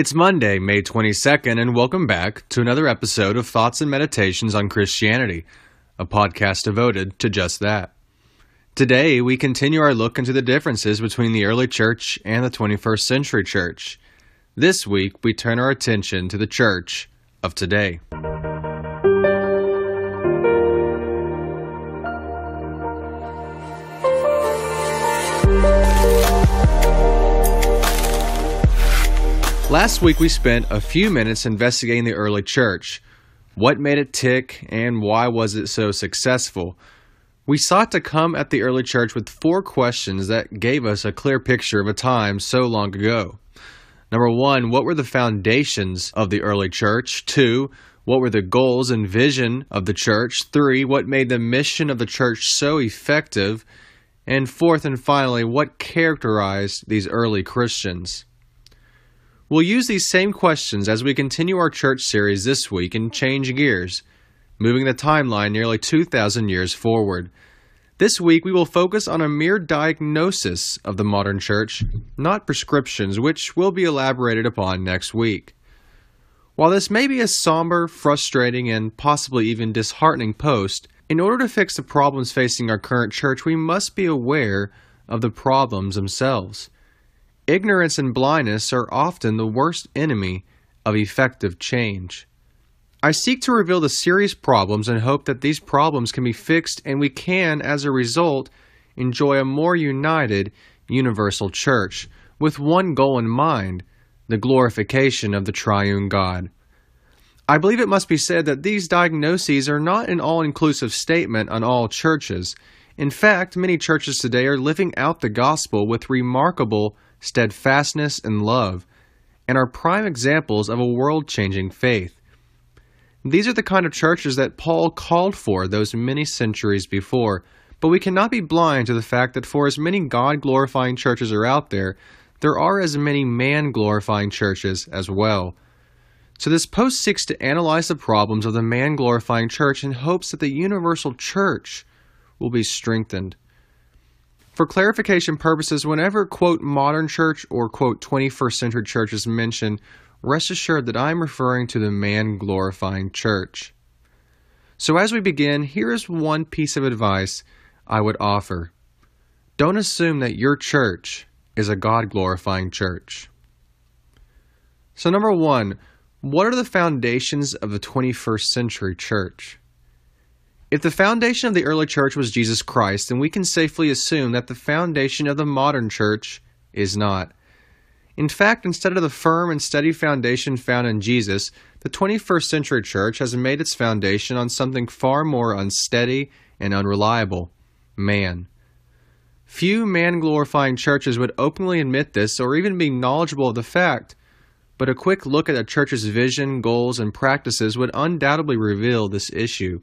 It's Monday, May 22nd, and welcome back to another episode of Thoughts and Meditations on Christianity, a podcast devoted to just that. Today, we continue our look into the differences between the early church and the 21st century church. This week, we turn our attention to the church of today. Last week, we spent a few minutes investigating the early church. What made it tick, and why was it so successful? We sought to come at the early church with four questions that gave us a clear picture of a time so long ago. Number one, what were the foundations of the early church? Two, what were the goals and vision of the church? Three, what made the mission of the church so effective? And fourth and finally, what characterized these early Christians? We'll use these same questions as we continue our church series this week and change gears, moving the timeline nearly 2,000 years forward. This week, we will focus on a mere diagnosis of the modern church, not prescriptions, which will be elaborated upon next week. While this may be a somber, frustrating, and possibly even disheartening post, in order to fix the problems facing our current church, we must be aware of the problems themselves. Ignorance and blindness are often the worst enemy of effective change. I seek to reveal the serious problems and hope that these problems can be fixed and we can, as a result, enjoy a more united, universal church with one goal in mind, the glorification of the triune God. I believe it must be said that these diagnoses are not an all-inclusive statement on all churches. In fact, many churches today are living out the gospel with remarkable steadfastness and love, and are prime examples of a world-changing faith. These are the kind of churches that Paul called for those many centuries before, but we cannot be blind to the fact that for as many God-glorifying churches are out there, there are as many man-glorifying churches as well. So this post seeks to analyze the problems of the man-glorifying church in hopes that the universal church will be strengthened. For clarification purposes, whenever, quote, modern church or, quote, 21st century church is mentioned, rest assured that I'm referring to the man-glorifying church. So as we begin, here is one piece of advice I would offer. Don't assume that your church is a God-glorifying church. So number one, what are the foundations of the 21st century church? If the foundation of the early church was Jesus Christ, then we can safely assume that the foundation of the modern church is not. In fact, instead of the firm and steady foundation found in Jesus, the 21st century church has made its foundation on something far more unsteady and unreliable, man. Few man-glorifying churches would openly admit this or even be knowledgeable of the fact, but a quick look at a church's vision, goals, and practices would undoubtedly reveal this issue.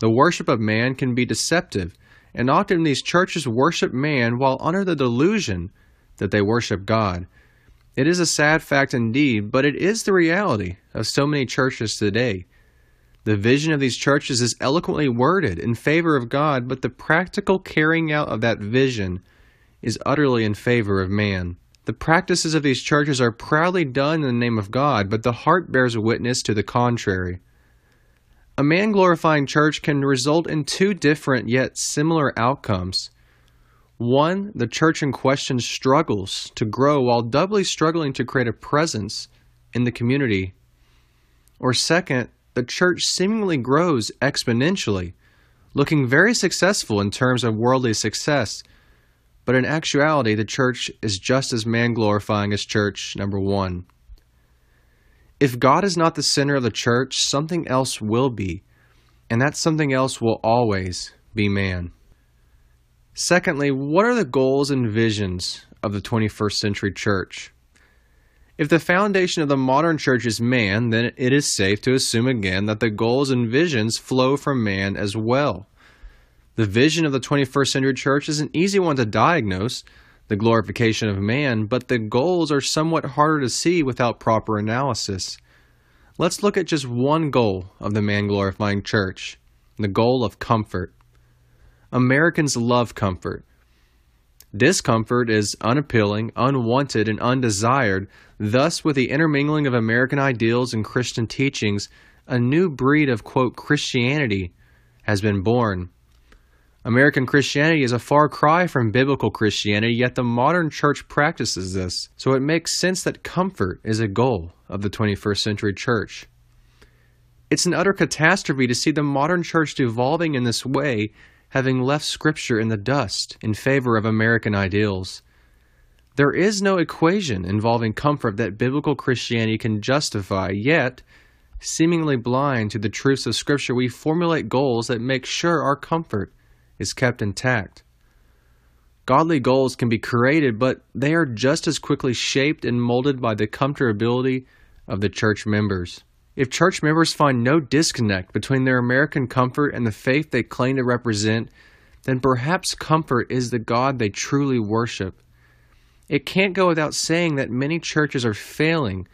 The worship of man can be deceptive, and often these churches worship man while under the delusion that they worship God. It is a sad fact indeed, but it is the reality of so many churches today. The vision of these churches is eloquently worded in favor of God, but the practical carrying out of that vision is utterly in favor of man. The practices of these churches are proudly done in the name of God, but the heart bears witness to the contrary. A man-glorifying church can result in two different yet similar outcomes. One, the church in question struggles to grow while doubly struggling to create a presence in the community. Or second, the church seemingly grows exponentially, looking very successful in terms of worldly success. But in actuality, the church is just as man-glorifying as church number one. If God is not the center of the church, something else will be, and that something else will always be man. Secondly, what are the goals and visions of the 21st century church? If the foundation of the modern church is man, then it is safe to assume again that the goals and visions flow from man as well. The vision of the 21st century church is an easy one to diagnose, the glorification of man, but the goals are somewhat harder to see without proper analysis. Let's look at just one goal of the man-glorifying church, the goal of comfort. Americans love comfort. Discomfort is unappealing, unwanted, and undesired. Thus, with the intermingling of American ideals and Christian teachings, a new breed of, quote, Christianity has been born. American Christianity is a far cry from biblical Christianity, yet the modern church practices this. So it makes sense that comfort is a goal of the 21st century church. It's an utter catastrophe to see the modern church devolving in this way, having left Scripture in the dust in favor of American ideals. There is no equation involving comfort that biblical Christianity can justify, yet, seemingly blind to the truths of Scripture, we formulate goals that make sure our comfort is kept intact. Godly goals can be created, but they are just as quickly shaped and molded by the comfortability of the church members. If church members find no disconnect between their American comfort and the faith they claim to represent, then perhaps comfort is the God they truly worship. It can't go without saying that many churches are failing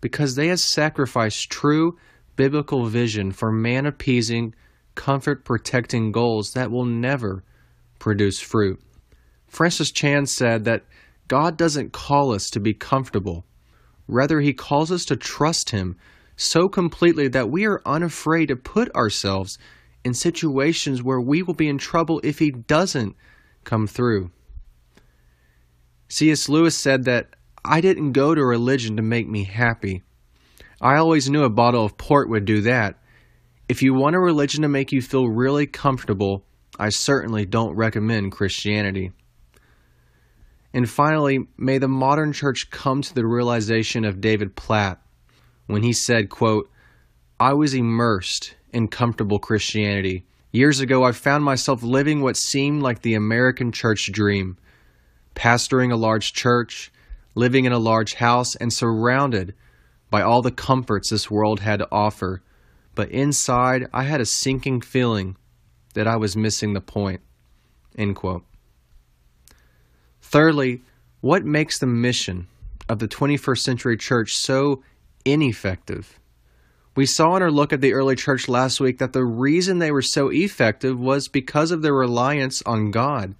because they have sacrificed true biblical vision for man-appeasing, comfort-protecting goals that will never produce fruit. Francis Chan said that God doesn't call us to be comfortable. Rather, He calls us to trust Him so completely that we are unafraid to put ourselves in situations where we will be in trouble if He doesn't come through. C.S. Lewis said that, "I didn't go to religion to make me happy. I always knew a bottle of port would do that. If you want a religion to make you feel really comfortable, I certainly don't recommend Christianity." And finally, may the modern church come to the realization of David Platt when he said, quote, "I was immersed in comfortable Christianity. Years ago, I found myself living what seemed like the American church dream, pastoring a large church, living in a large house, and surrounded by all the comforts this world had to offer. But inside, I had a sinking feeling that I was missing the point." End quote. Thirdly, what makes the mission of the 21st century church so ineffective? We saw in our look at the early church last week that the reason they were so effective was because of their reliance on God,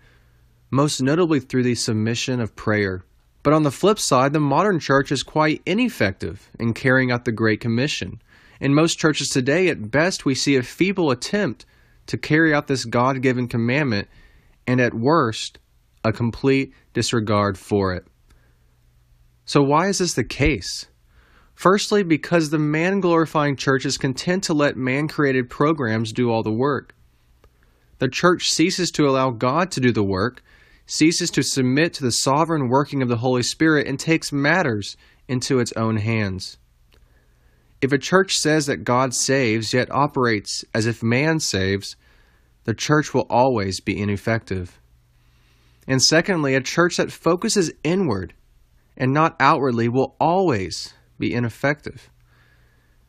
most notably through the submission of prayer. But on the flip side, the modern church is quite ineffective in carrying out the Great Commission. In most churches today, at best, we see a feeble attempt to carry out this God-given commandment, and at worst, a complete disregard for it. So why is this the case? Firstly, because the man-glorifying church is content to let man-created programs do all the work. The church ceases to allow God to do the work, ceases to submit to the sovereign working of the Holy Spirit, and takes matters into its own hands. If a church says that God saves, yet operates as if man saves, the church will always be ineffective. And secondly, a church that focuses inward and not outwardly will always be ineffective.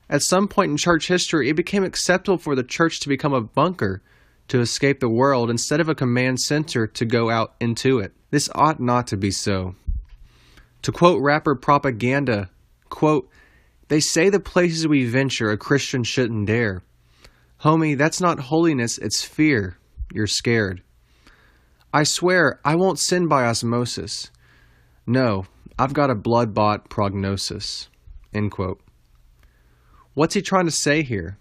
At some point in church history, it became acceptable for the church to become a bunker to escape the world instead of a command center to go out into it. This ought not to be so. To quote rapper Propaganda, quote, "They say the places we venture a Christian shouldn't dare. Homie, that's not holiness, it's fear. You're scared. I swear, I won't sin by osmosis. No, I've got a blood-bought prognosis." End quote. What's he trying to say here?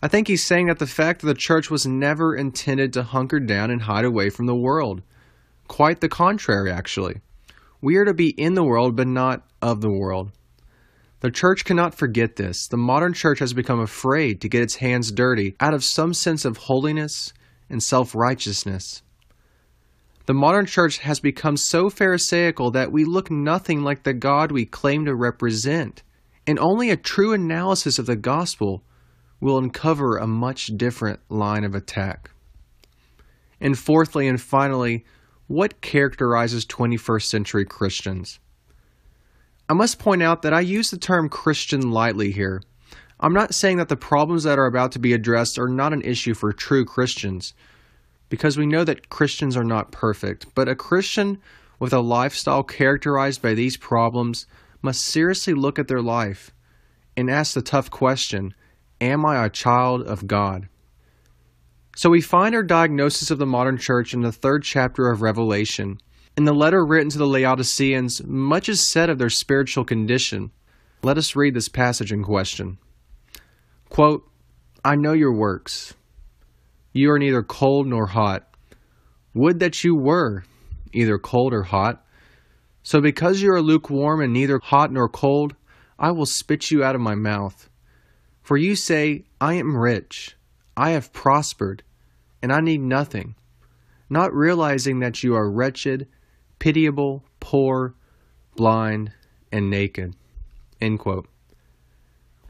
I think he's saying that the fact that the church was never intended to hunker down and hide away from the world. Quite the contrary, actually. We are to be in the world, but not of the world. The church cannot forget this. The modern church has become afraid to get its hands dirty out of some sense of holiness and self-righteousness. The modern church has become so pharisaical that we look nothing like the God we claim to represent, and only a true analysis of the gospel will uncover a much different line of attack. And fourthly and finally, what characterizes 21st century Christians? I must point out that I use the term Christian lightly here. I'm not saying that the problems that are about to be addressed are not an issue for true Christians, because we know that Christians are not perfect, but a Christian with a lifestyle characterized by these problems must seriously look at their life and ask the tough question, am I a child of God? So we find our diagnosis of the modern church in the 3rd chapter of Revelation. In the letter written to the Laodiceans, much is said of their spiritual condition. Let us read this passage in question. Quote, "I know your works. You are neither cold nor hot. Would that you were either cold or hot. So because you are lukewarm and neither hot nor cold, I will spit you out of my mouth. For you say, I am rich, I have prospered, and I need nothing, not realizing that you are wretched, pitiable, poor, blind, and naked." End quote.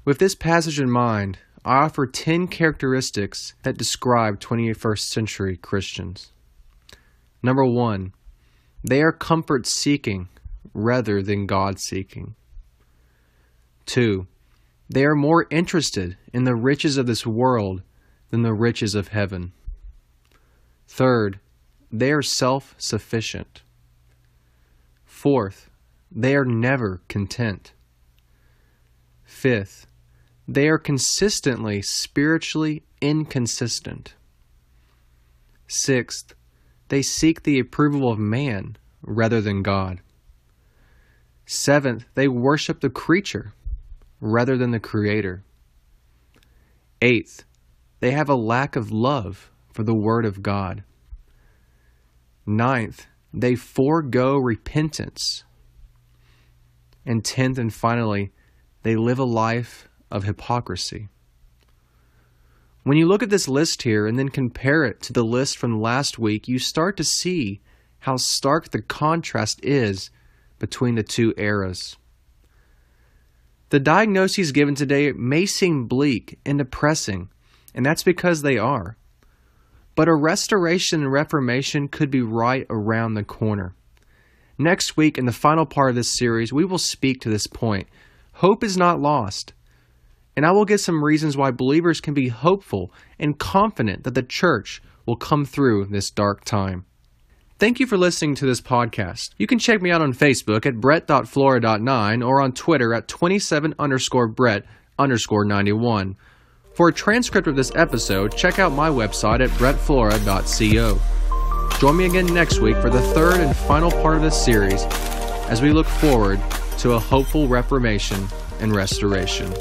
With this passage in mind, I offer 10 characteristics that describe 21st century Christians. Number 1, they are comfort-seeking rather than God-seeking. 2, they are more interested in the riches of this world than the riches of heaven. 3rd, they are self-sufficient. 4th, they are never content. 5th, they are consistently spiritually inconsistent. 6th, they seek the approval of man rather than God. 7th, they worship the creature rather than the Creator. 8th, they have a lack of love for the Word of God. 9th, they forego repentance. And 10th and finally, they live a life of hypocrisy. When you look at this list here and then compare it to the list from last week, you start to see how stark the contrast is between the two eras. The diagnoses given today may seem bleak and depressing, and that's because they are. But a restoration and reformation could be right around the corner. Next week, in the final part of this series, we will speak to this point. Hope is not lost. And I will give some reasons why believers can be hopeful and confident that the church will come through this dark time. Thank you for listening to this podcast. You can check me out on Facebook at brett.flora.9 or on Twitter at 27_brett_91. For a transcript of this episode, check out my website at brettflora.co. Join me again next week for the 3rd and final part of this series as we look forward to a hopeful reformation and restoration.